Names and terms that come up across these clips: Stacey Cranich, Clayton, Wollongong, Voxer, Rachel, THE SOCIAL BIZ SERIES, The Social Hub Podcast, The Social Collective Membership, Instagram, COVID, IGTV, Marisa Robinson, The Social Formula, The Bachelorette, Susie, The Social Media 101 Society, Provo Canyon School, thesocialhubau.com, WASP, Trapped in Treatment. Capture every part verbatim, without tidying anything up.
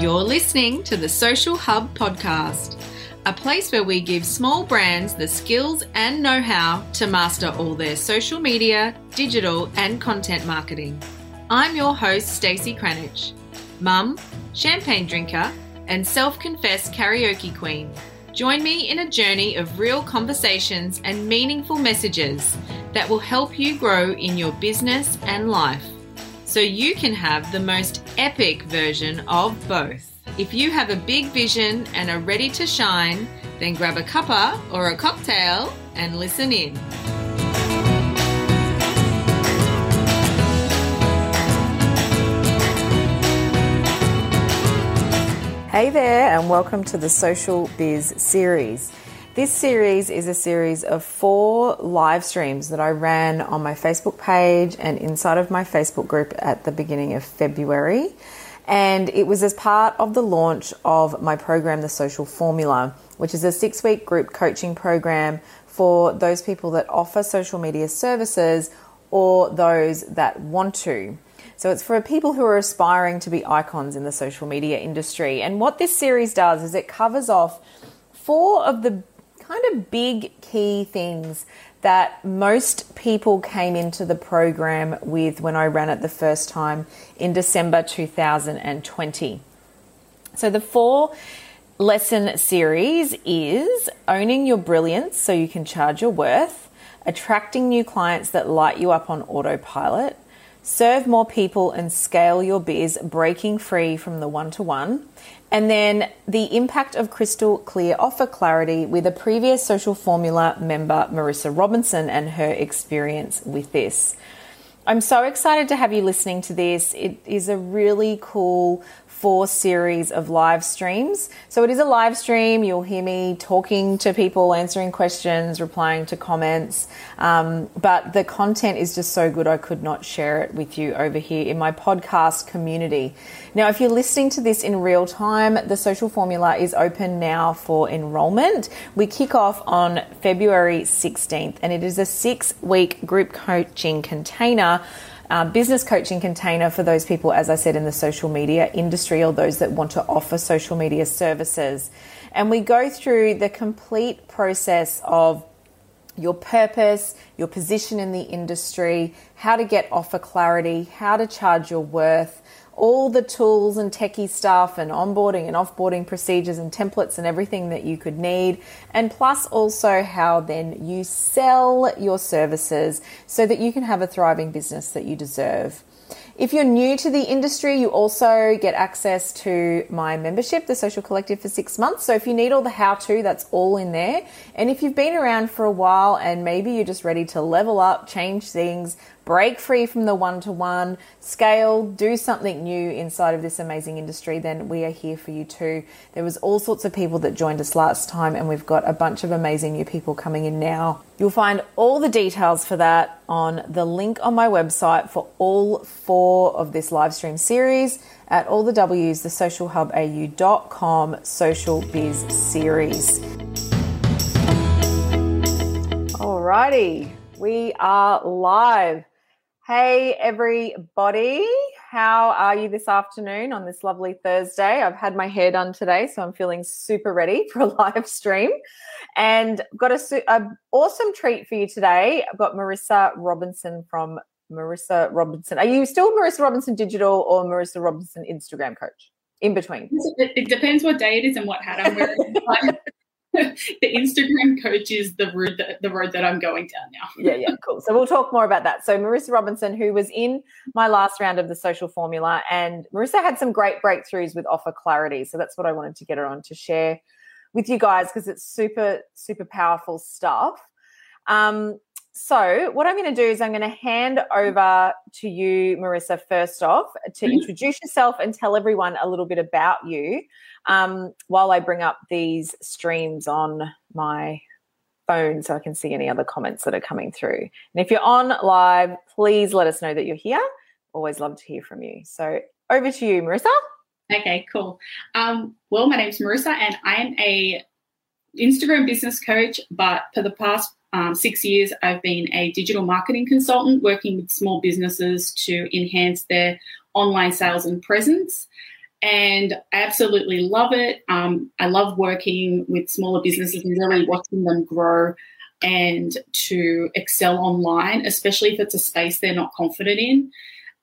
You're listening to The Social Hub Podcast, a place where we give small brands the skills and know-how to master all their social media, digital and content marketing. I'm your host, Stacey Cranich, mum, champagne drinker and self-confessed karaoke queen. Join me in a journey of real conversations and meaningful messages that will help you grow in your business and life, so you can have the most epic version of both. If you have a big vision and are ready to shine, then grab a cuppa or a cocktail and listen in. Hey there, and welcome to the Social Biz series. This series is a series of four live streams that I ran on my Facebook page and inside of my Facebook group at the beginning of February. And it was as part of the launch of my program, The Social Formula, which is a six-week group coaching program for those people that offer social media services or those that want to. So it's for people who are aspiring to be icons in the social media industry. And what this series does is it covers off four of the kind of big key things that most people came into the program with when I ran it the first time in December two thousand twenty. So the four lesson series is owning your brilliance so you can charge your worth, attracting new clients that light you up on autopilot, serve more people and scale your biz, breaking free from the one-to-one, and then the impact of crystal clear offer clarity with a previous Social Formula member, Marisa Robinson, and her experience with this. I'm so excited to have you listening to this. It is a really cool four series of live streams. So it is a live stream. You'll hear me talking to people, answering questions, replying to comments. Um, but the content is just so good, I could not share it with you over here in my podcast community. Now, if you're listening to this in real time, the Social Formula is open now for enrollment. We kick off on February sixteenth, and it is a six-week group coaching container Uh, business coaching container for those people, as I said, in the social media industry or those that want to offer social media services. And we go through the complete process of your purpose, your position in the industry, how to get offer clarity, how to charge your worth, all the tools and techie stuff and onboarding and offboarding procedures and templates and everything that you could need. And plus also how then you sell your services so that you can have a thriving business that you deserve. If you're new to the industry, you also get access to my membership, The Social Collective, for six months. So if you need all the how-to, that's all in there. And if you've been around for a while and maybe you're just ready to level up, change things, break free from the one-to-one, scale, do something new inside of this amazing industry, then we are here for you too. There was all sorts of people that joined us last time, and we've got a bunch of amazing new people coming in now. You'll find all the details for that on the link on my website for all four of this live stream series at all the W's, the social hub a u dot com Social Biz Series. Alrighty, we are live. Hey everybody, how are you this afternoon on this lovely Thursday? I've had my hair done today, so I'm feeling super ready for a live stream. And I've got an awesome treat for you today. I've got Marisa Robinson from Marisa Robinson. Are you still Marisa Robinson Digital or Marisa Robinson Instagram Coach? In between. It depends what day it is and what hat I'm wearing. The Instagram coach is the road that, the road that I'm going down now. yeah, yeah, cool. So we'll talk more about that. So Marisa Robinson, who was in my last round of the Social Formula, and Marisa had some great breakthroughs with offer clarity. So that's what I wanted to get her on to share with you guys because it's super, super powerful stuff. Um, so what I'm going to do is I'm going to hand over to you, Marisa, first off, to mm-hmm. introduce yourself and tell everyone a little bit about you um, while I bring up these streams on my phone so I can see any other comments that are coming through. And if you're on live, please let us know that you're here. Always love to hear from you. So over to you, Marisa. Okay, cool. Um, well, my name's Marisa and I'm a Instagram business coach, but for the past Um, six years, I've been a digital marketing consultant working with small businesses to enhance their online sales and presence. and I absolutely love it. Um, I love working with smaller businesses and really watching them grow and to excel online, especially if it's a space they're not confident in.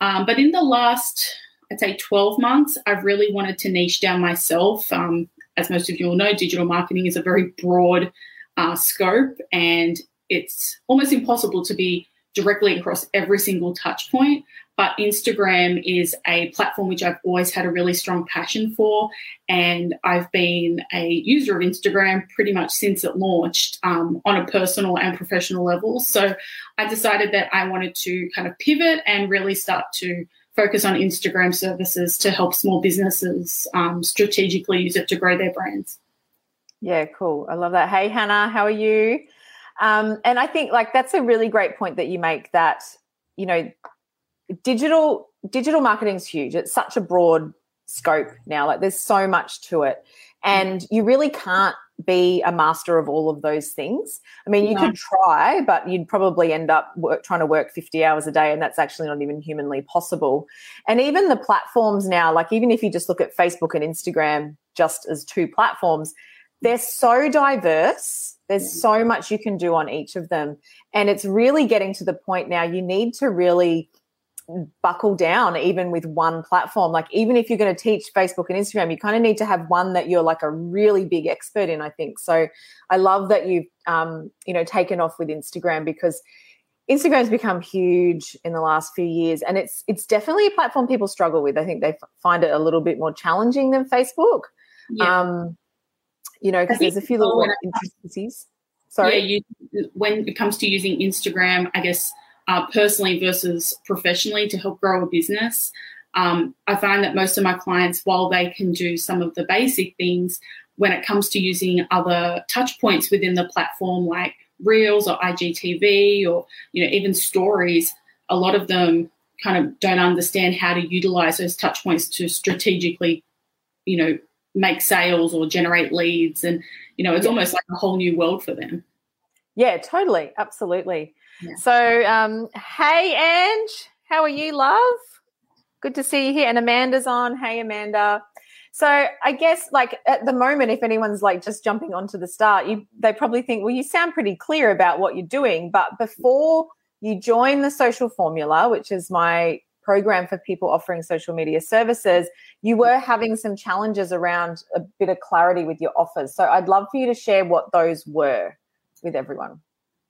Um, but in the last, I'd say twelve months, I've really wanted to niche down myself. Um, as most of you all know, digital marketing is a very broad uh, scope, and it's almost impossible to be directly across every single touch point. But Instagram is a platform which I've always had a really strong passion for, and I've been a user of Instagram pretty much since it launched um, on a personal and professional level. So I decided that I wanted to kind of pivot and really start to focus on Instagram services to help small businesses um, strategically use it to grow their brands. Yeah, cool. I love that. Hey, Hannah, how are you? Um, and I think like that's a really great point that you make, that, you know, Digital digital marketing is huge. It's such a broad scope now. Like there's so much to it, and you really can't be a master of all of those things. I mean, you no. could try, but you'd probably end up work, trying to work fifty hours a day, and that's actually not even humanly possible. And even the platforms now, like even if you just look at Facebook and Instagram just as two platforms, they're so diverse. There's so much you can do on each of them, and it's really getting to the point now you need to really buckle down even with one platform. Like even if you're going to teach Facebook and Instagram, you kind of need to have one that you're like a really big expert in, I think. So I love that you've, um, you know, taken off with Instagram, because Instagram's become huge in the last few years, and it's it's definitely a platform people struggle with. I think they f- find it a little bit more challenging than Facebook. Yeah. Um, you know, because there's a few little intricacies. Sorry. Yeah, you, when it comes to using Instagram, I guess, Uh, personally versus professionally to help grow a business. Um, I find that most of my clients, while they can do some of the basic things, when it comes to using other touch points within the platform like Reels or I G T V or, you know, even stories, a lot of them kind of don't understand how to utilize those touch points to strategically, you know, make sales or generate leads. And, you know, it's yeah. almost like a whole new world for them. Yeah, totally. Absolutely. Yeah. So, um, hey, Ange, how are you, love? Good to see you here. And Amanda's on. Hey, Amanda. So I guess, like, at the moment, if anyone's, like, just jumping onto the start, you, they probably think, well, you sound pretty clear about what you're doing. But before you join the Social Formula, which is my program for people offering social media services, you were having some challenges around a bit of clarity with your offers. So I'd love for you to share what those were with everyone.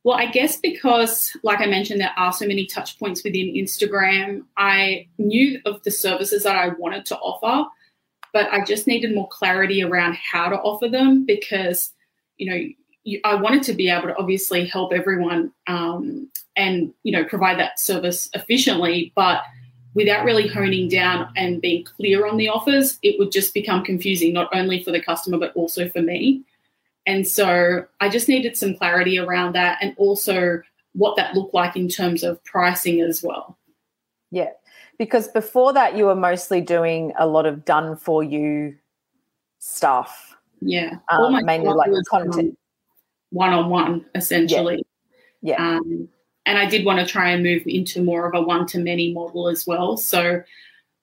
Well, I guess because, like I mentioned, there are so many touch points within Instagram, I knew of the services that I wanted to offer, but I just needed more clarity around how to offer them, because, you know, you, I wanted to be able to obviously help everyone um, and, you know, provide that service efficiently, but without really honing down and being clear on the offers, it would just become confusing, not only for the customer but also for me. And so I just needed some clarity around that, and also what that looked like in terms of pricing as well. Yeah, because before that you were mostly doing a lot of done-for-you stuff. Yeah. Um, mainly like content. One-on-one, essentially. Yeah. yeah. Um, and I did want to try and move into more of a one-to-many model as well. So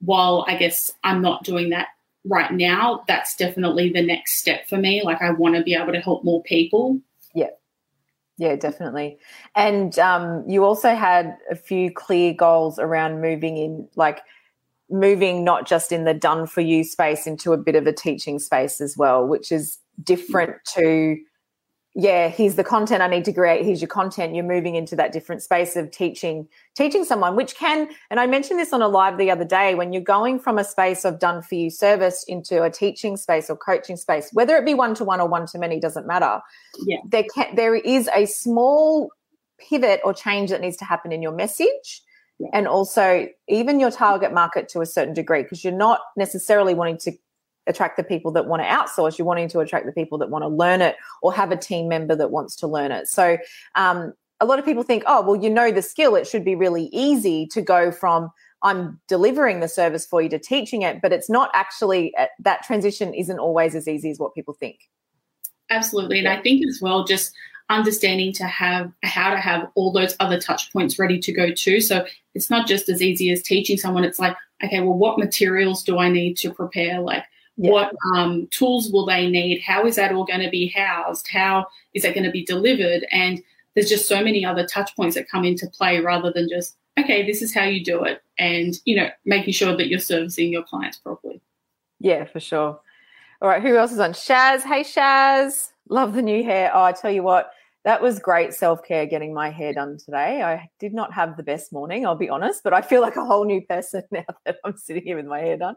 while I guess I'm not doing that right now, that's definitely the next step for me. Like I want to be able to help more people. Yeah, yeah, definitely. And um, you also had a few clear goals around moving in, like moving not just in the done for you space into a bit of a teaching space as well, which is different to, yeah, here's the content I need to create, here's your content. You're moving into that different space of teaching, teaching someone, which can, and I mentioned this on a live the other day, when you're going from a space of done for you service into a teaching space or coaching space, whether it be one-to-one or one-to-many, doesn't matter. Yeah. There can, there is a small pivot or change that needs to happen in your message, yeah. and also even your target market to a certain degree, because you're not necessarily wanting to attract the people that want to outsource. You're wanting to attract the people that want to learn it or have a team member that wants to learn it. So um, a lot of people think, oh, well, you know the skill. It should be really easy to go from I'm delivering the service for you to teaching it, but it's not actually, uh, that transition isn't always as easy as what people think. Absolutely. And I think as well, just understanding to have how to have all those other touch points ready to go to. So it's not just as easy as teaching someone. It's like, okay, well, what materials do I need to prepare? Like yeah. what um, tools will they need? How is that all going to be housed? How is that going to be delivered? And there's just so many other touch points that come into play rather than just, okay, this is how you do it, and, you know, making sure that you're servicing your clients properly. Yeah, for sure. All right, who else is on? Shaz. Hey, Shaz. Love the new hair. Oh, I tell you what, that was great self-care getting my hair done today. I did not have the best morning, I'll be honest, but I feel like a whole new person now that I'm sitting here with my hair done.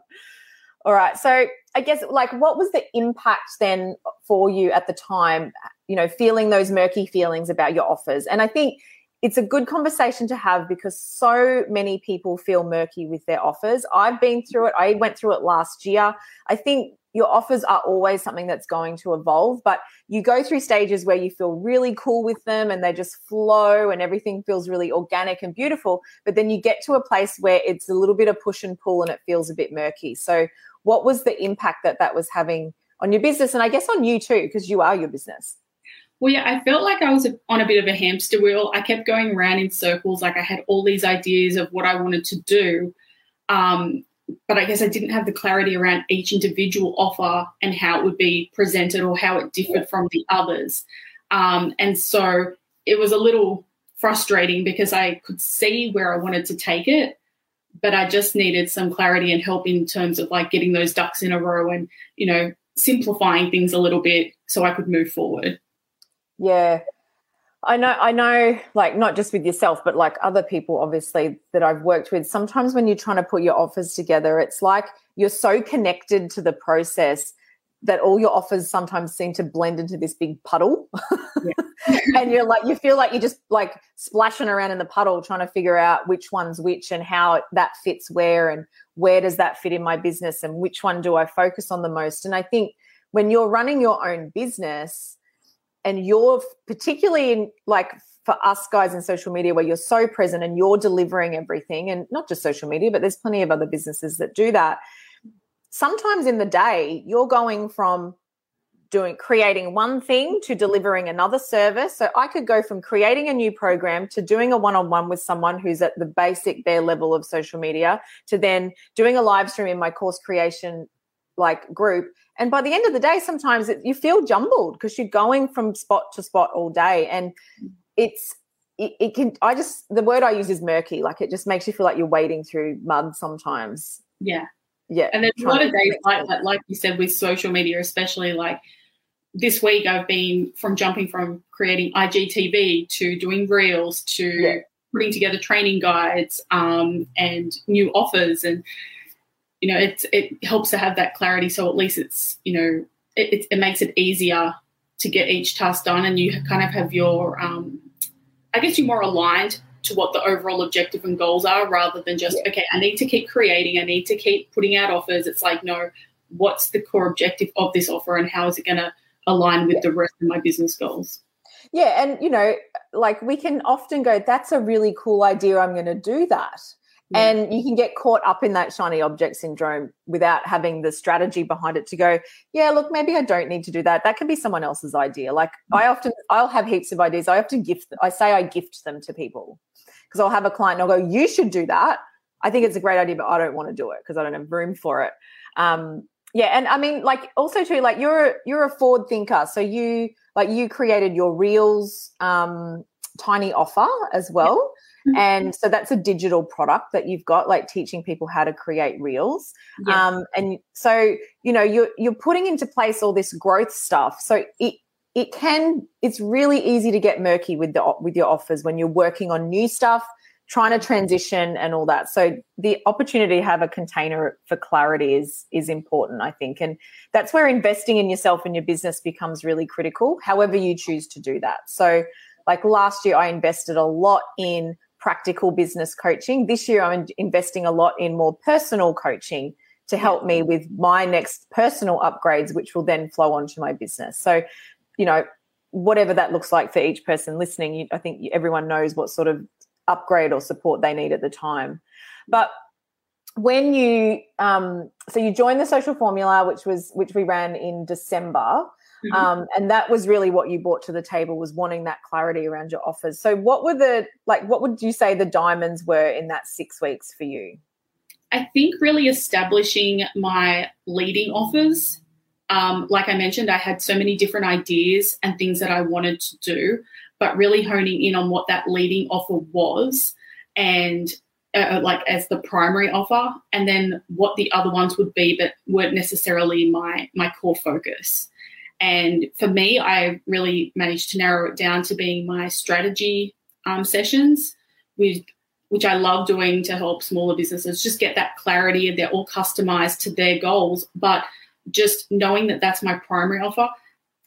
All right, so I guess, like, what was the impact then for you at the time, you know, feeling those murky feelings about your offers? And I think it's a good conversation to have because so many people feel murky with their offers. I've been through it. I went through it last year. I think your offers are always something that's going to evolve, but you go through stages where you feel really cool with them and they just flow and everything feels really organic and beautiful, but then you get to a place where it's a little bit of push and pull and it feels a bit murky. So what was the impact that that was having on your business, and I guess on you too, because you are your business? Well, yeah, I felt like I was on a bit of a hamster wheel. I kept going around in circles. Like I had all these ideas of what I wanted to do, um, but I guess I didn't have the clarity around each individual offer and how it would be presented or how it differed from the others. Um, and so it was a little frustrating because I could see where I wanted to take it, but I just needed some clarity and help in terms of like getting those ducks in a row and, you know, simplifying things a little bit so I could move forward. Yeah, I know, I know, like not just with yourself, but like other people obviously that I've worked with, sometimes when you're trying to put your offers together, it's like you're so connected to the process that all your offers sometimes seem to blend into this big puddle. Yeah. And you're like, you feel like you're just like splashing around in the puddle trying to figure out which one's which and how that fits where and where does that fit in my business and which one do I focus on the most. And I think when you're running your own business, and you're particularly in, like for us guys in social media where you're so present and you're delivering everything, and not just social media, but there's plenty of other businesses that do that. Sometimes in the day you're going from doing creating one thing to delivering another service. So I could go from creating a new program to doing a one-on-one with someone who's at the basic bare level of social media to then doing a live stream in my course creation like group. And by the end of the day, sometimes it, you feel jumbled because you're going from spot to spot all day. And it's, it, it can, I just, the word I use is murky. Like it just makes you feel like you're wading through mud sometimes. Yeah. Yeah. And there's a lot of days like that, like you said, with social media, especially like this week I've been from jumping from creating I G T V to doing reels to yeah. putting together training guides um, and new offers, and you know, it's, it helps to have that clarity, so at least it's, you know, it, it, it makes it easier to get each task done, and you kind of have your, um, I guess you're more aligned to what the overall objective and goals are rather than just, yeah. okay, I need to keep creating, I need to keep putting out offers. It's like, no, what's the core objective of this offer and how is it going to align with yeah. the rest of my business goals? Yeah, and, you know, like we can often go, that's a really cool idea, I'm going to do that. And you can get caught up in that shiny object syndrome without having the strategy behind it to go, yeah, look, maybe I don't need to do that. That could be someone else's idea. Like I often, I'll have heaps of ideas. I often gift, I say I gift them to people because I'll have a client and I'll go, you should do that. I think it's a great idea, but I don't want to do it because I don't have room for it. Um, yeah. And I mean, like also too, like you're, you're a forward thinker. So you, like you created your Reels um, tiny offer as well. Yeah. And so that's a digital product that you've got, like teaching people how to create reels. Yeah. Um, and so, you know, you're, you're putting into place all this growth stuff. So it it can, it's really easy to get murky with the with your offers when you're working on new stuff, trying to transition and all that. So the opportunity to have a container for clarity is is important, I think. And that's where investing in yourself and your business becomes really critical, however you choose to do that. So like last year I invested a lot in practical business coaching. This year I'm investing a lot in more personal coaching to help me with my next personal upgrades, which will then flow onto my business. So, you know, whatever that looks like for each person listening, you, I think everyone knows what sort of upgrade or support they need at the time. But when you um, – so you joined the Social Formula, which was which we ran in December. Mm-hmm. Um, and that was really what you brought to the table, was wanting that clarity around your offers. So what were the, like, what would you say the diamonds were in that six weeks for you? I think really establishing my leading offers. Um, like I mentioned, I had so many different ideas and things that I wanted to do, but really honing in on what that leading offer was, and uh, like as the primary offer, and then what the other ones would be but weren't necessarily my, my core focus. And for me, I really managed to narrow it down to being my strategy um, sessions, with which I love doing to help smaller businesses just get that clarity, and they're all customized to their goals. But just knowing that that's my primary offer,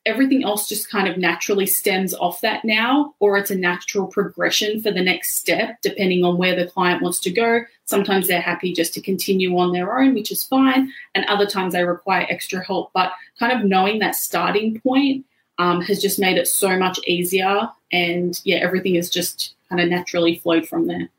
everything else just kind of naturally stems off that now, or it's a natural progression for the next step, depending on where the client wants to go. Sometimes they're happy just to continue on their own, which is fine, and other times they require extra help. But kind of knowing that starting point um, has just made it so much easier, and, yeah, everything is just kind of naturally flowed from there.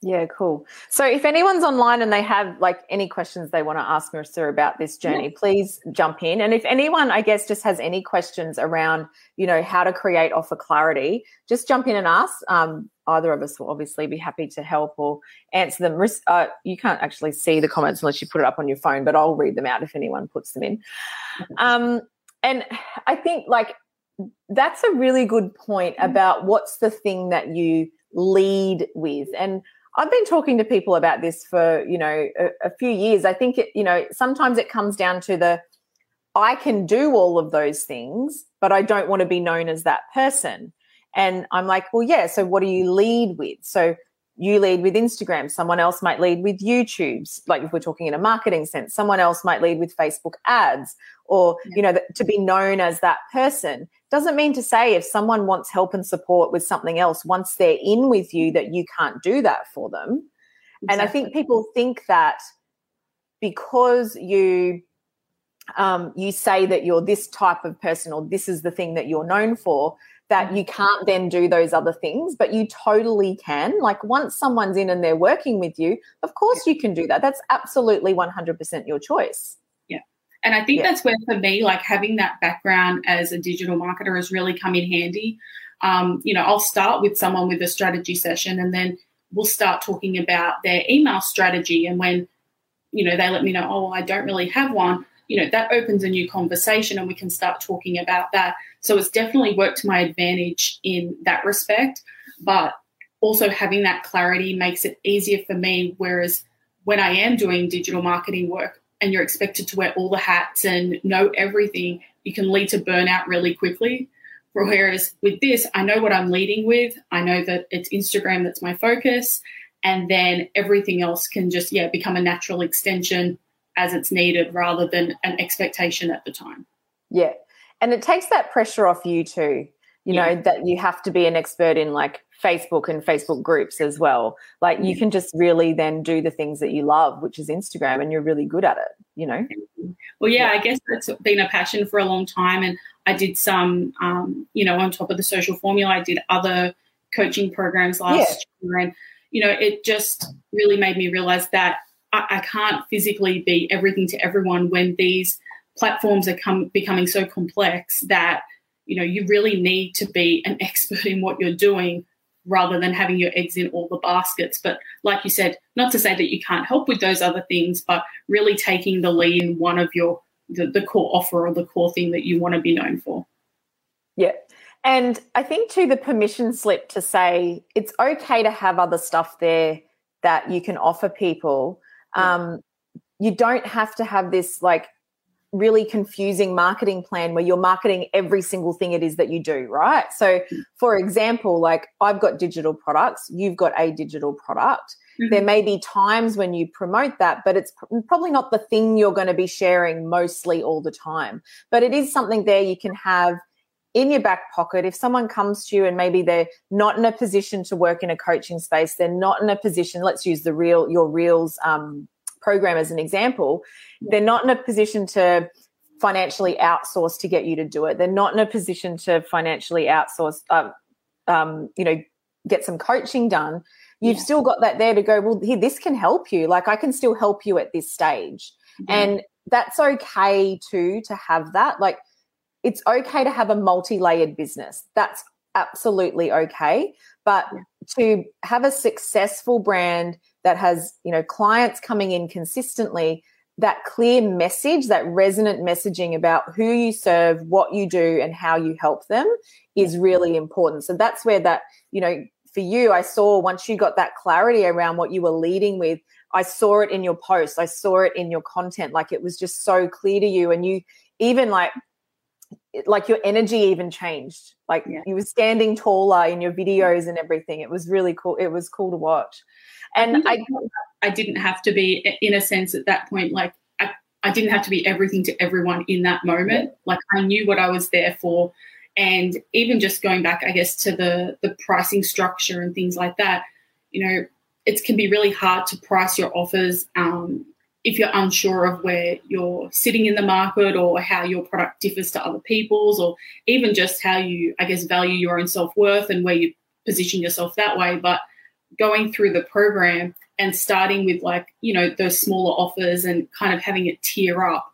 Yeah, cool. So if anyone's online and they have, like, any questions they want to ask Marisa about this journey, please jump in. And if anyone, I guess, just has any questions around, you know, how to create offer clarity, just jump in and ask. Um, either of us will obviously be happy to help or answer them. Uh, you can't actually see the comments unless you put it up on your phone, but I'll read them out if anyone puts them in. Um, and I think, like, that's a really good point about what's the thing that you lead with. And I've been talking to people about this for, you know, a, a few years. I think, it, you know, sometimes it comes down to the, I can do all of those things, but I don't want to be known as that person. And I'm like, well, yeah, so what do you lead with? So you lead with Instagram. Someone else might lead with YouTube. Like, if we're talking in a marketing sense, someone else might lead with Facebook ads, or, yeah. you know, th- to be known as that person. Doesn't mean to say if someone wants help and support with something else, once they're in with you, that you can't do that for them. Exactly. And I think people think that because you um, you say that you're this type of person, or this is the thing that you're known for, that you can't then do those other things, but you totally can. Like, once someone's in and they're working with you, of course yeah. you can do that. That's absolutely one hundred percent your choice. Yeah. And I think yeah. that's where, for me, like, having that background as a digital marketer has really come in handy. Um, you know, I'll start with someone with a strategy session, and then we'll start talking about their email strategy. And when, you know, they let me know, oh, I don't really have one, you know, that opens a new conversation, and we can start talking about that. So it's definitely worked to my advantage in that respect, but also having that clarity makes it easier for me. Whereas when I am doing digital marketing work and you're expected to wear all the hats and know everything, you can lead to burnout really quickly. Whereas with this, I know what I'm leading with. I know that it's Instagram that's my focus, and then everything else can just, yeah, become a natural extension as it's needed, rather than an expectation at the time. Yeah. And it takes that pressure off you too, you yeah. know, that you have to be an expert in, like, Facebook and Facebook groups as well. Like, you can just really then do the things that you love, which is Instagram, and you're really good at it, you know? Well, yeah, yeah. I guess that's been a passion for a long time. And I did some, um, you know, on top of the social formula, I did other coaching programs last yeah. year. And, you know, it just really made me realize that I can't physically be everything to everyone when these platforms are come, becoming so complex that, you know, you really need to be an expert in what you're doing, rather than having your eggs in all the baskets. But like you said, not to say that you can't help with those other things, but really taking the lead in one of your the, the core offer or the core thing that you want to be known for. Yeah. And I think too, the permission slip to say it's okay to have other stuff there that you can offer people. Um, you don't have to have this, like, really confusing marketing plan where you're marketing every single thing it is that you do, right? So, for example, like, I've got digital products, you've got a digital product. Mm-hmm. There may be times when you promote that, but it's probably not the thing you're going to be sharing mostly all the time. But it is something there you can have in your back pocket. If someone comes to you and maybe they're not in a position to work in a coaching space, they're not in a position, let's use the real your Reels um, program as an example, they're not in a position to financially outsource to get you to do it. They're not in a position to financially outsource, um, um, you know, get some coaching done. You've yeah. still got that there to go, well, here, this can help you. Like, I can still help you at this stage. Mm-hmm. And that's okay too, to have that. Like, it's okay to have a multi-layered business. That's absolutely okay. But to have a successful brand that has, you know, clients coming in consistently, that clear message, that resonant messaging about who you serve, what you do, and how you help them is really important. So that's where that, you know, for you, I saw once you got that clarity around what you were leading with, I saw it in your posts, I saw it in your content. Like, it was just so clear to you, and you even like, like your energy even changed. Like yeah. you were standing taller in your videos and everything. It was really cool. It was cool to watch. And I, I didn't have to be, in a sense, at that point, like I, I didn't have to be everything to everyone in that moment. Like, I knew what I was there for. And even just going back, I guess, to the, the pricing structure and things like that, you know, it can be really hard to price your offers um, if you're unsure of where you're sitting in the market or how your product differs to other people's, or even just how you, I guess, value your own self-worth and where you position yourself that way. But going through the program and starting with, like, you know, those smaller offers and kind of having it tier up,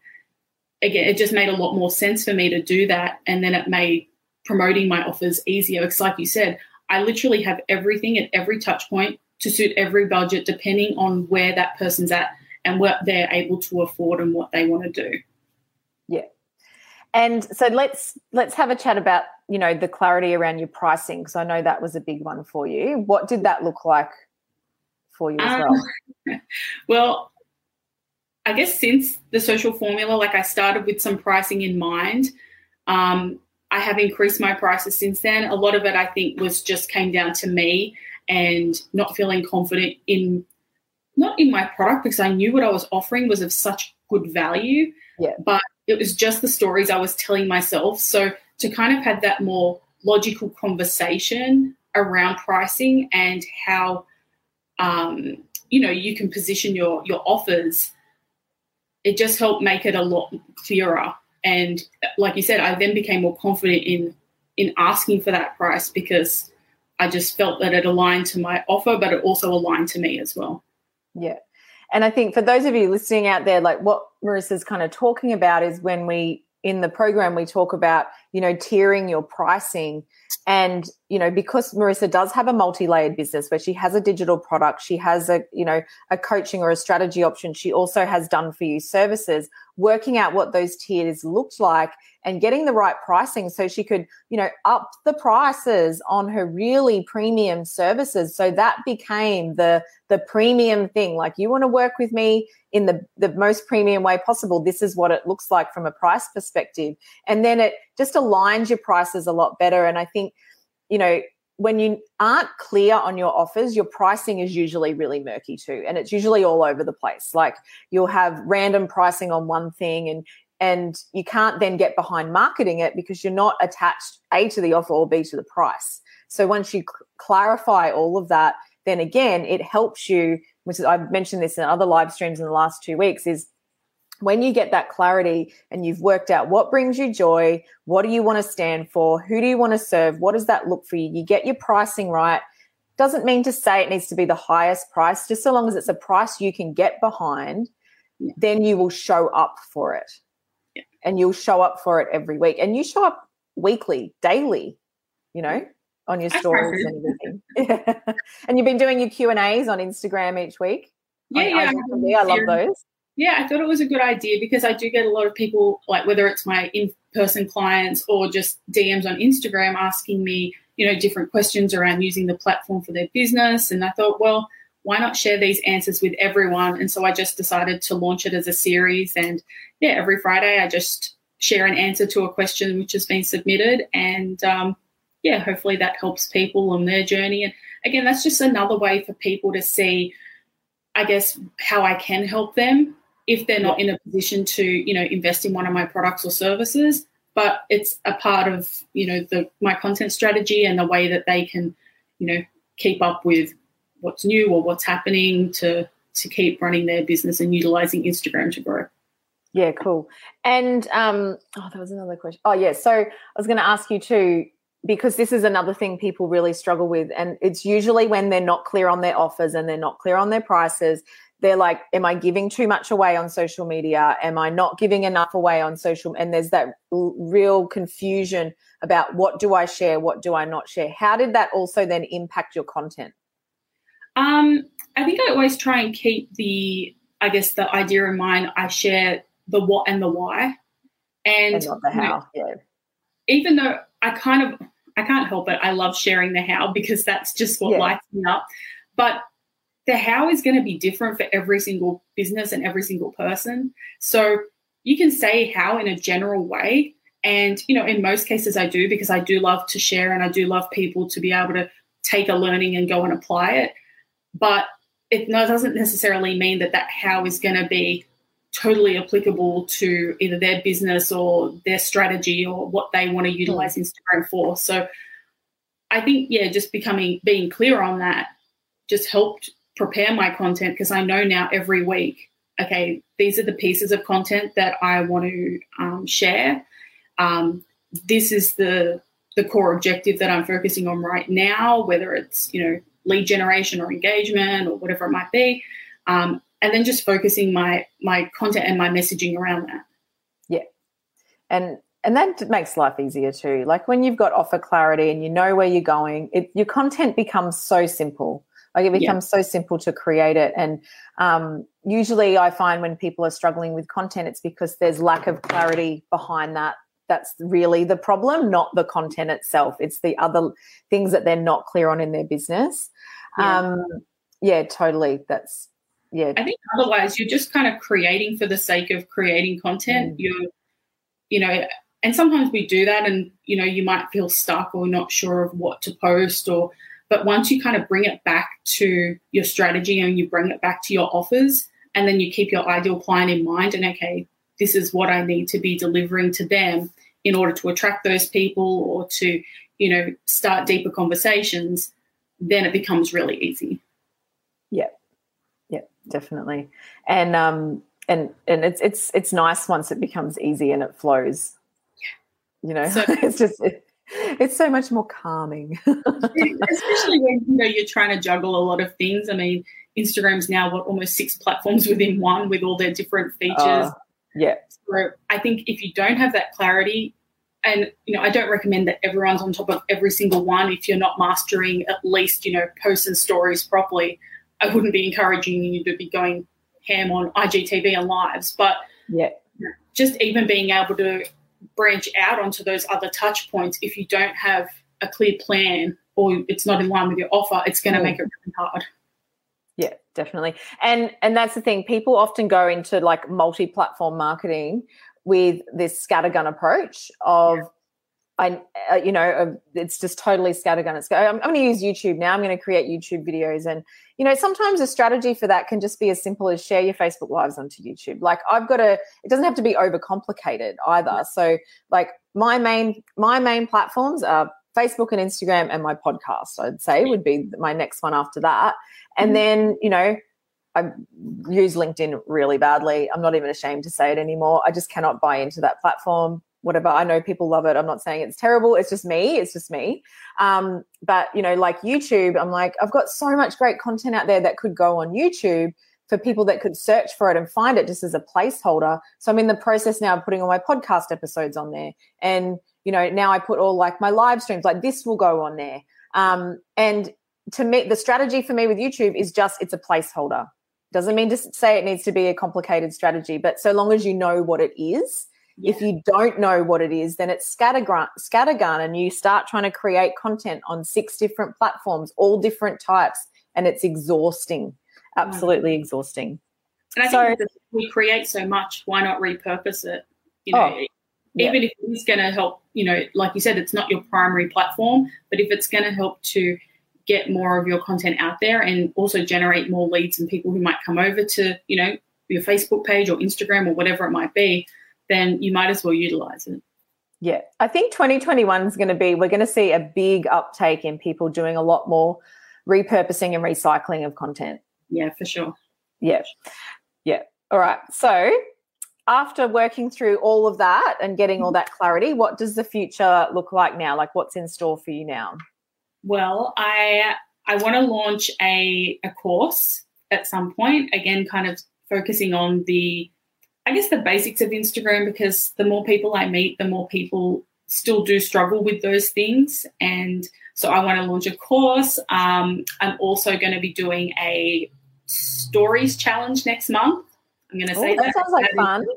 again, it just made a lot more sense for me to do that. And then it made promoting my offers easier. Because like you said, I literally have everything at every touch point to suit every budget, depending on where that person's at and what they're able to afford and what they want to do. Yeah. And so let's let's have a chat about, you know, the clarity around your pricing, because I know that was a big one for you. What did that look like for you as um, well? Well, I guess since the social formula, like, I started with some pricing in mind. Um, I have increased my prices since then. A lot of it, I think, was just came down to me and not feeling confident in, not in my product, because I knew what I was offering was of such good value, yeah. but it was just the stories I was telling myself. So to kind of have that more logical conversation around pricing and how, um, you know, you can position your, your offers, it just helped make it a lot clearer. And like you said, I then became more confident in, in asking for that price, because I just felt that it aligned to my offer, but it also aligned to me as well. Yeah. And I think for those of you listening out there, like, what Marisa's kind of talking about is when we, in the program, we talk about, you know, tiering your pricing. And, you know, because Marisa does have a multi-layered business where she has a digital product, she has a, you know, a coaching or a strategy option, she also has done for you services, working out what those tiers looked like and getting the right pricing so she could, you know, up the prices on her really premium services. So that became the the premium thing. Like, you want to work with me in the, the most premium way possible, this is what it looks like from a price perspective. And then it just aligns your prices a lot better. And I think, you know, when you aren't clear on your offers, your pricing is usually really murky too. And it's usually all over the place. Like, you'll have random pricing on one thing, and and you can't then get behind marketing it because you're not attached A to the offer or B to the price. So once you cl- clarify all of that, then again, it helps you, which is, I've mentioned this in other live streams in the last two weeks, is when you get that clarity and you've worked out what brings you joy, what do you want to stand for, who do you want to serve, what does that look for you, you get your pricing right. Doesn't mean to say it needs to be the highest price, just so long as it's a price you can get behind, yeah. then you will show up for it. Yeah. And you'll show up for it every week. And you show up weekly, daily, you know, on your stories and everything. Yeah. And you've been doing your Q and A's on Instagram each week. Yeah, yeah. I, I love those. Yeah, I thought it was a good idea because I do get a lot of people, like, whether it's my in-person clients or just D Ms on Instagram asking me, you know, different questions around using the platform for their business. And I thought, well, why not share these answers with everyone? And so I just decided to launch it as a series. And, yeah, every Friday I just share an answer to a question which has been submitted. And, um, yeah, hopefully that helps people on their journey. And, again, that's just another way for people to see, I guess, how I can help them if they're not in a position to, you know, invest in one of my products or services, but it's a part of, you know, the my content strategy and the way that they can, you know, keep up with what's new or what's happening to to keep running their business and utilising Instagram to grow. Yeah, cool. And, um, oh, that was another question. Oh, yeah, so I was going to ask you too, because this is another thing people really struggle with, and it's usually when they're not clear on their offers and they're not clear on their prices, they're like, am I giving too much away on social media? Am I not giving enough away on social? And there's that l- real confusion about what do I share, what do I not share? How did that also then impact your content? Um, I think I always try and keep the, I guess, the idea in mind. I share the what and the why. And, and not the how. You know, yeah. Even though I kind of, I can't help it. I love sharing the how because that's just what yeah. lights me up. But the how is going to be different for every single business and every single person. So you can say how in a general way. And, you know, in most cases I do because I do love to share and I do love people to be able to take a learning and go and apply it. But it doesn't necessarily mean that that how is going to be totally applicable to either their business or their strategy or what they want to utilize Instagram for. So I think, yeah, just becoming, being clear on that just helped prepare my content because I know now every week, okay, these are the pieces of content that I want to um, share. Um, this is the the core objective that I'm focusing on right now, whether it's, you know, lead generation or engagement or whatever it might be, um, and then just focusing my my content and my messaging around that. Yeah, and and that makes life easier too. Like when you've got offer clarity and you know where you're going, it, your content becomes so simple. Like it becomes yeah. so simple to create it. And um, usually I find when people are struggling with content, it's because there's lack of clarity behind that. That's really the problem, not the content itself. It's the other things that they're not clear on in their business. Yeah, um, yeah totally. That's, yeah. I think otherwise you're just kind of creating for the sake of creating content. Mm. You're, you know, and sometimes we do that and, you know, you might feel stuck or not sure of what to post or, but once you kind of bring it back to your strategy and you bring it back to your offers and then you keep your ideal client in mind and, okay, this is what I need to be delivering to them in order to attract those people or to, you know, start deeper conversations, then it becomes really easy. Yeah, yeah, definitely. And um, and and it's it's it's nice once it becomes easy and it flows. Yeah. You know, so, it's just it, it's so much more calming. Especially when, you know, you're trying to juggle a lot of things. I mean, Instagram's now what almost six platforms within one with all their different features. Uh, Yeah. So I think if you don't have that clarity, and, you know, I don't recommend that everyone's on top of every single one. If you're not mastering at least, you know, posts and stories properly, I wouldn't be encouraging you to be going ham on I G T V and lives. But yeah, just even being able to branch out onto those other touch points, if you don't have a clear plan or it's not in line with your offer, it's going to mm. make it really hard. Yeah, definitely. And and that's the thing. People often go into like multi-platform marketing with this scattergun approach of, yeah. I uh, you know, uh, it's just totally scattergun. It's, I'm, I'm going to use YouTube now. I'm going to create YouTube videos. And, you know, sometimes a strategy for that can just be as simple as share your Facebook Lives onto YouTube. Like I've got to, it doesn't have to be overcomplicated either. Yeah. So like my main my main platforms are Facebook and Instagram and my podcast, I'd say, would be my next one after that. And then, you know, I use LinkedIn really badly. I'm not even ashamed to say it anymore. I just cannot buy into that platform, whatever. I know people love it. I'm not saying it's terrible. It's just me. It's just me. Um, but, you know, like YouTube, I'm like, I've got so much great content out there that could go on YouTube for people that could search for it and find it just as a placeholder. So I'm in the process now of putting all my podcast episodes on there. And, you know, now I put all like my live streams, like this will go on there. Um, and to me, the strategy for me with YouTube is just it's a placeholder. Doesn't mean to say it needs to be a complicated strategy, but so long as you know what it is, yeah. If you don't know what it is, then it's scattergun, scattergun and you start trying to create content on six different platforms, all different types, and it's exhausting, absolutely wow. exhausting. And I so, think because we create so much, why not repurpose it? You know, oh. Even yeah. if it's going to help, you know, like you said, it's not your primary platform, but if it's going to help to get more of your content out there and also generate more leads and people who might come over to, you know, your Facebook page or Instagram or whatever it might be, then you might as well utilize it. Yeah. I think twenty twenty-one is going to be, we're going to see a big uptake in people doing a lot more repurposing and recycling of content. Yeah, for sure. Yeah. Yeah. All right. So after working through all of that and getting all that clarity, what does the future look like now? Like what's in store for you now? Well, I I want to launch a, a course at some point, again, kind of focusing on the, I guess, the basics of Instagram, because the more people I meet, the more people still do struggle with those things. And so I want to launch a course. Um, I'm also going to be doing a stories challenge next month. I'm going to say Ooh, that, that sounds like that fun. Is,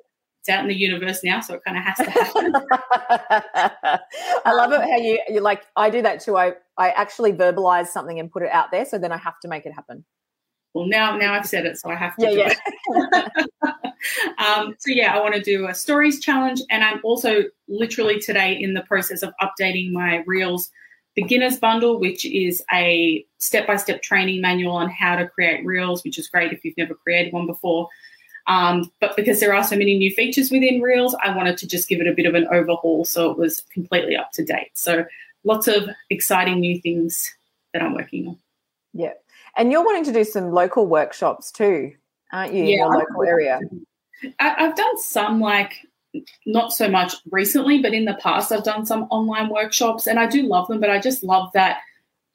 it's out in the universe now, so it kind of has to happen. I love it how you you like. I do that too. I I actually verbalize something and put it out there, so then I have to make it happen. Well, now now I've said it, so I have to yeah, do yeah. it. um, so, yeah, I want to do a stories challenge, and I'm also literally today in the process of updating my Reels Beginners Bundle, which is a step-by-step training manual on how to create Reels, which is great if you've never created one before. Um, but because there are so many new features within Reels, I wanted to just give it a bit of an overhaul so it was completely up to date. So lots of exciting new things that I'm working on. Yeah. And you're wanting to do some local workshops too, aren't you, yeah, in your local area? I've done some, like, not so much recently, but in the past I've done some online workshops, and I do love them, but I just love that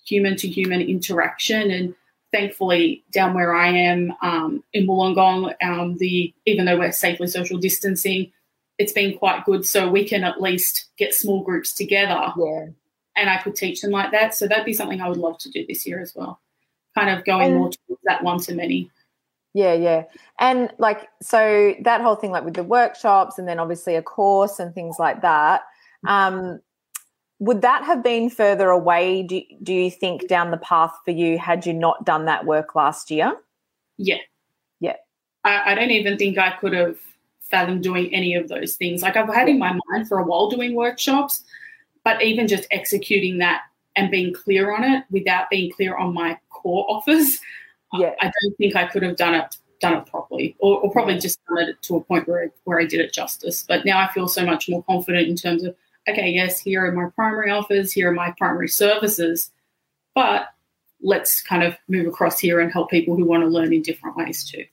human-to-human interaction. And thankfully down where I am um, in Wollongong, um, the, even though we're safely social distancing, it's been quite good, so we can at least get small groups together. Yeah. And I could teach them like that. So that'd be something I would love to do this year as well, kind of going more towards that one-to-many. Yeah, yeah. And, like, so that whole thing, like with the workshops and then obviously a course and things like that, um, would that have been further away, do, do you think, down the path for you had you not done that work last year? Yeah. Yeah. I, I don't even think I could have fathomed doing any of those things. Like, I've had in my mind for a while doing workshops, but even just executing that and being clear on it without being clear on my core offers, yeah. I don't think I could have done it done it properly, or, or probably just done it to a point where, where I did it justice. But now I feel so much more confident in terms of, okay, yes, here are my primary offers, here are my primary services, but let's kind of move across here and help people who want to learn in different ways too.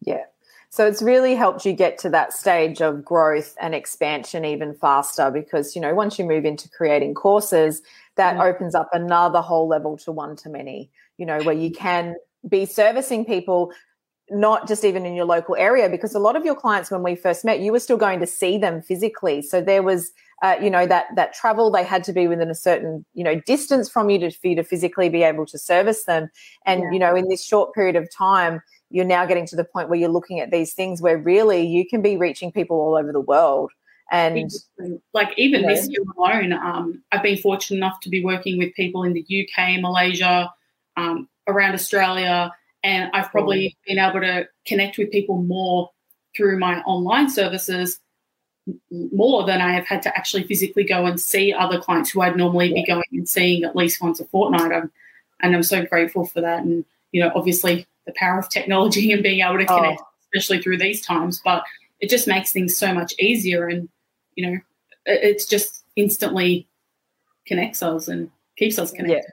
Yeah. So it's really helped you get to that stage of growth and expansion even faster, because, you know, once you move into creating courses, that yeah. opens up another whole level to one-to-many, you know, where you can be servicing people not just even in your local area, because a lot of your clients when we first met, you were still going to see them physically. So there was, uh, you know, that that travel, they had to be within a certain, you know, distance from you to, for you to physically be able to service them. And, yeah. you know, in this short period of time, you're now getting to the point where you're looking at these things where really you can be reaching people all over the world. And like even you know, this year alone, um, I've been fortunate enough to be working with people in the U K, Malaysia, um, around Australia, and I've probably been able to connect with people more through my online services more than I have had to actually physically go and see other clients who I'd normally yeah. be going and seeing at least once a fortnight. I'm, and I'm so grateful for that. And, you know, obviously the power of technology and being able to connect, oh. especially through these times, but it just makes things so much easier. And, you know, it's just instantly connects us and keeps us connected. Yeah.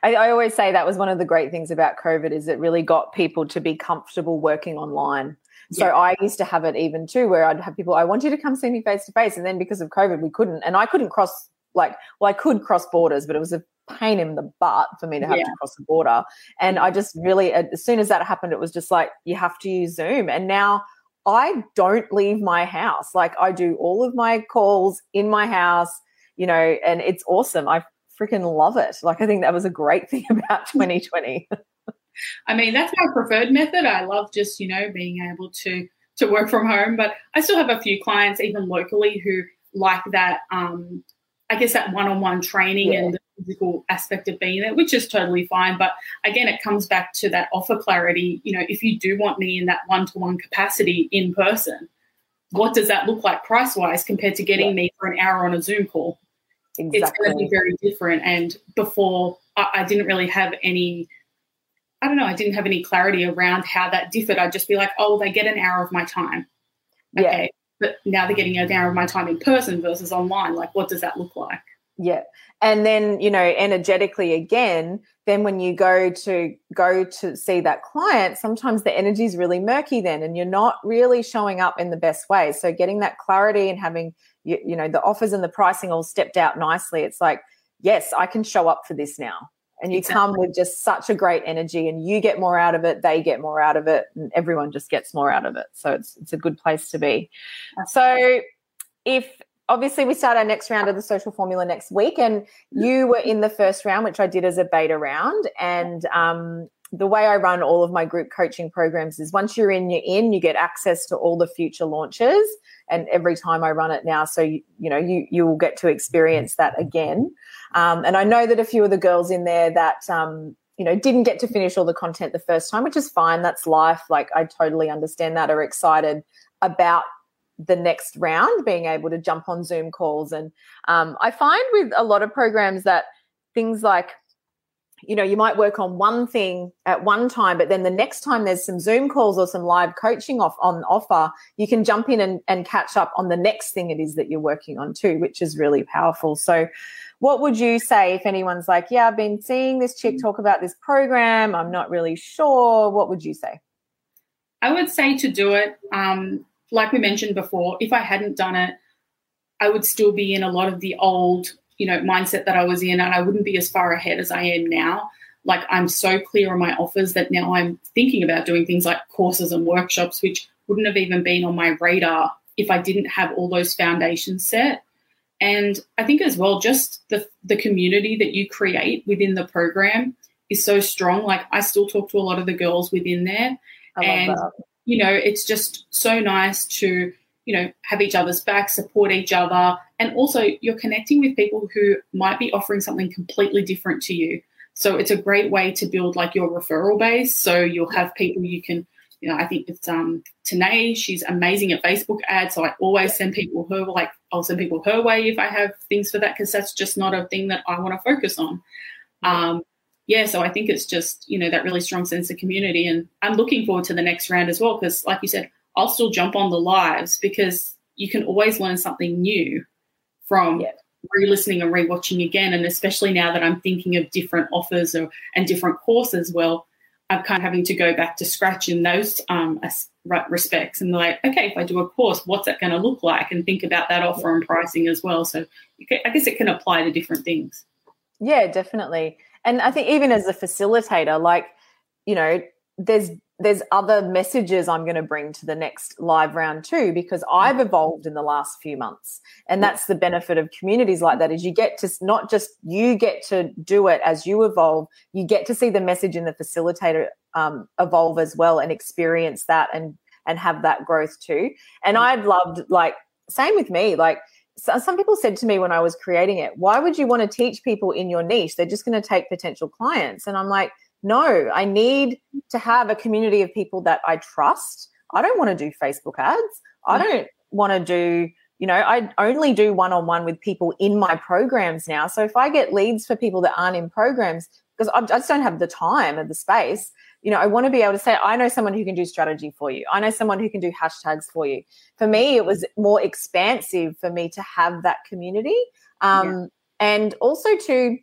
I, I always say that was one of the great things about COVID is it really got people to be comfortable working online. So yeah. I used to have it even too where I'd have people, I want you to come see me face to face. And then because of COVID, we couldn't. And I couldn't cross, like, well, I could cross borders, but it was a pain in the butt for me to have yeah. to cross the border. And I just really, as soon as that happened, it was just like, you have to use Zoom. And now I don't leave my house. Like, I do all of my calls in my house, you know, and it's awesome. I freaking love it. Like, I think that was a great thing about twenty twenty. I mean, that's my preferred method. I love just, you know, being able to to work from home, but I still have a few clients even locally who like that, um, I guess that one-on-one training yeah. and the physical aspect of being there, which is totally fine. But again, it comes back to that offer clarity. You know, if you do want me in that one-to-one capacity in person, what does that look like price-wise compared to getting yeah. me for an hour on a Zoom call? Exactly. It's going to be very different. And before I, I didn't really have any, I don't know, I didn't have any clarity around how that differed. I'd just be like, oh, they get an hour of my time. Okay. Yeah. But now they're getting an hour of my time in person versus online. Like, what does that look like? Yeah. And then, you know, energetically again, then when you go to go to see that client, sometimes the energy is really murky then and you're not really showing up in the best way. So getting that clarity and having, you, you know, the offers and the pricing all stepped out nicely. It's like, yes, I can show up for this now. and you exactly. come with just such a great energy, and you get more out of it, they get more out of it, and everyone just gets more out of it. So it's it's a good place to be. Absolutely. So if obviously we start our next round of the social formula next week, and you were in the first round, which I did as a beta round, and um, the way I run all of my group coaching programs is once you're in, you're in, you get access to all the future launches, and every time I run it now. So, you, you know, you, you will get to experience that again. Um, and I know that a few of the girls in there that, um, you know, didn't get to finish all the content the first time, which is fine. That's life. Like, I totally understand that, are excited about the next round, being able to jump on Zoom calls. And um, I find with a lot of programs that things like, you know, you might work on one thing at one time, but then the next time there's some Zoom calls or some live coaching off on offer, you can jump in and, and catch up on the next thing it is that you're working on too, which is really powerful. So what would you say if anyone's like, yeah, I've been seeing this chick talk about this program, I'm not really sure, what would you say? I would say to do it. Um, like we mentioned before, if I hadn't done it, I would still be in a lot of the old you know, mindset that I was in, and I wouldn't be as far ahead as I am now. Like, I'm so clear on my offers that now I'm thinking about doing things like courses and workshops, which wouldn't have even been on my radar if I didn't have all those foundations set. And I think as well, just the, the community that you create within the program is so strong. Like, I still talk to a lot of the girls within there. I and, love that. You know, it's just so nice to, you know, have each other's back, support each other. And also you're connecting with people who might be offering something completely different to you. So it's a great way to build like your referral base. So you'll have people you can, you know, I think it's um, Tanae, she's amazing at Facebook ads. So I always send people her, like I'll send people her way if I have things for that, because that's just not a thing that I want to focus on. Um, yeah, so I think it's just, you know, that really strong sense of community. And I'm looking forward to the next round as well, because like you said, I'll still jump on the lives, because you can always learn something new from yeah. re-listening and re-watching again. And especially now that I'm thinking of different offers or, and different courses, well, I'm kind of having to go back to scratch in those um, respects. And like, okay, if I do a course, what's that going to look like? And think about that offer and pricing as well. So you can, I guess it can apply to different things. Yeah, definitely. And I think even as a facilitator, like, you know, there's, there's other messages I'm going to bring to the next live round too, because I've evolved in the last few months. And that's the benefit of communities like that, is you get to not just you get to do it as you evolve, you get to see the message in the facilitator um, evolve as well, and experience that and, and have that growth too. And I'd loved, like, same with me, like, so some people said to me when I was creating it, why would you want to teach people in your niche? They're just going to take potential clients. And I'm like, no, I need to have a community of people that I trust. I don't want to do Facebook ads. I don't want to do, you know, I only do one-on-one with people in my programs now. So if I get leads for people that aren't in programs, because I just don't have the time and the space, you know, I want to be able to say, I know someone who can do strategy for you. I know someone who can do hashtags for you. For me, it was more expansive for me to have that community. Um, yeah. And also to,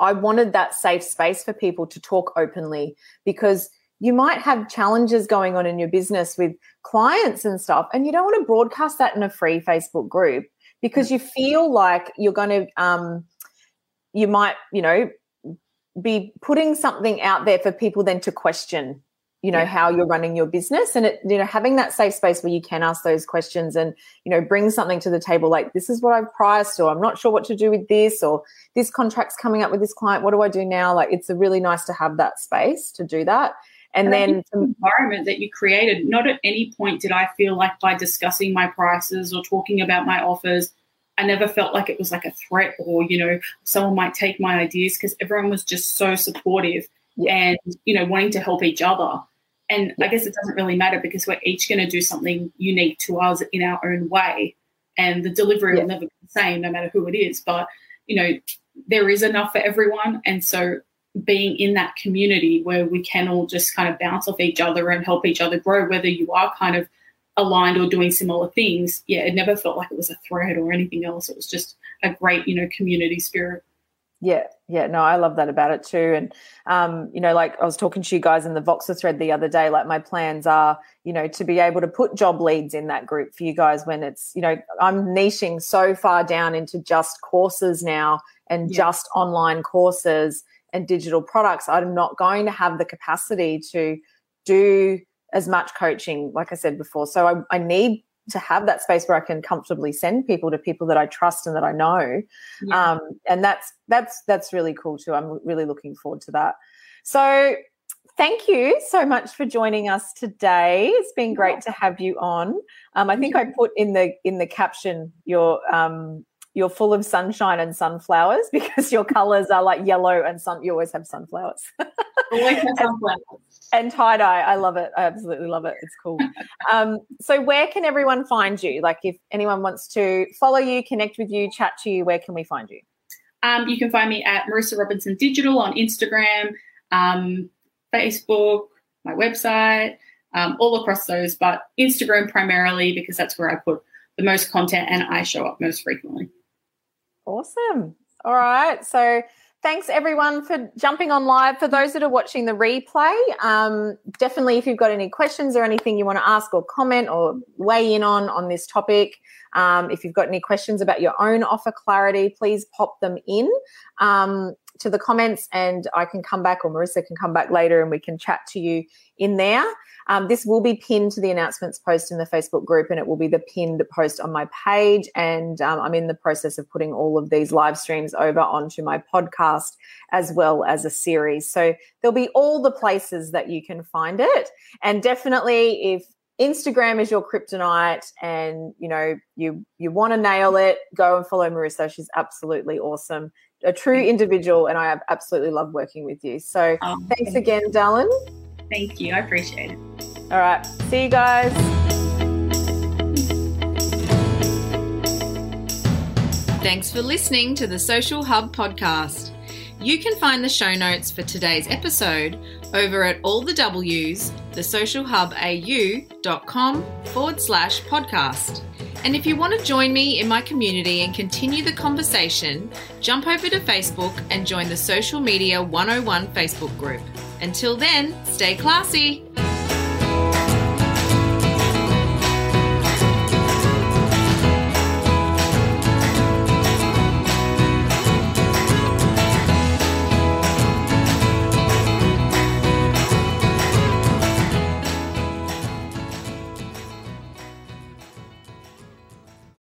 I wanted that safe space for people to talk openly, because you might have challenges going on in your business with clients and stuff, and you don't want to broadcast that in a free Facebook group, because you feel like you're going to, um, you might, you know, be putting something out there for people then to question, you know, how you're running your business. And, it, you know, having that safe space where you can ask those questions and, you know, bring something to the table like, this is what I've priced, or I'm not sure what to do with this, or this contract's coming up with this client, what do I do now? Like, it's a really nice to have that space to do that. And, and then the environment that you created, not at any point did I feel like by discussing my prices or talking about my offers, I never felt like it was like a threat or, you know, someone might take my ideas, because everyone was just so supportive. Yeah. And, you know, wanting to help each other. And yeah. I guess it doesn't really matter, because we're each going to do something unique to us in our own way, and the delivery yeah. will never be the same no matter who it is. But, you know, there is enough for everyone. And so being in that community where we can all just kind of bounce off each other and help each other grow, whether you are kind of aligned or doing similar things, yeah, it never felt like it was a threat or anything else. It was just a great, you know, community spirit. Yeah, yeah, no, I love that about it too. And, um, you know, like I was talking to you guys in the Voxer thread the other day, like my plans are, you know, to be able to put job leads in that group for you guys when it's, you know, I'm niching so far down into just courses now and yeah. just online courses and digital products, I'm not going to have the capacity to do as much coaching, like I said before. So I, I need to have that space where I can comfortably send people to people that I trust and that I know. Yeah. Um, and that's that's that's really cool too. I'm really looking forward to that. So thank you so much for joining us today. It's been great to have you on. Um, I think I put in the in the caption your um, you're full of sunshine and sunflowers, because your colours are like yellow and sun. You always have sunflowers. Always have sunflowers. And tie-dye. I love it. I absolutely love it. It's cool. Um, so where can everyone find you? Like if anyone wants to follow you, connect with you, chat to you, where can we find you? Um, you can find me at Marisa Robinson Digital on Instagram, um, Facebook, my website, um, all across those, but Instagram primarily, because that's where I put the most content and I show up most frequently. Awesome. All right. So thanks, everyone, for jumping on live. For those that are watching the replay, um, definitely if you've got any questions or anything you want to ask or comment or weigh in on on this topic, um, if you've got any questions about your own offer clarity, please pop them in um, to the comments, and I can come back, or Marisa can come back later and we can chat to you in there. Um, this will be pinned to the announcements post in the Facebook group, and it will be the pinned post on my page. And um, I'm in the process of putting all of these live streams over onto my podcast as well as a series. So there'll be all the places that you can find it. And definitely if Instagram is your kryptonite and, you know, you, you want to nail it, go and follow Marisa. She's absolutely awesome, a true individual, and I have absolutely loved working with you. So oh, thanks thank again, you. Darlin. Thank you. I appreciate it. All right. See you guys. Thanks for listening to the Social Hub Podcast. You can find the show notes for today's episode over at all the W's, thesocialhubau.com forward slash podcast. And if you want to join me in my community and continue the conversation, jump over to Facebook and join the Social Media one oh one Facebook group. Until then, stay classy.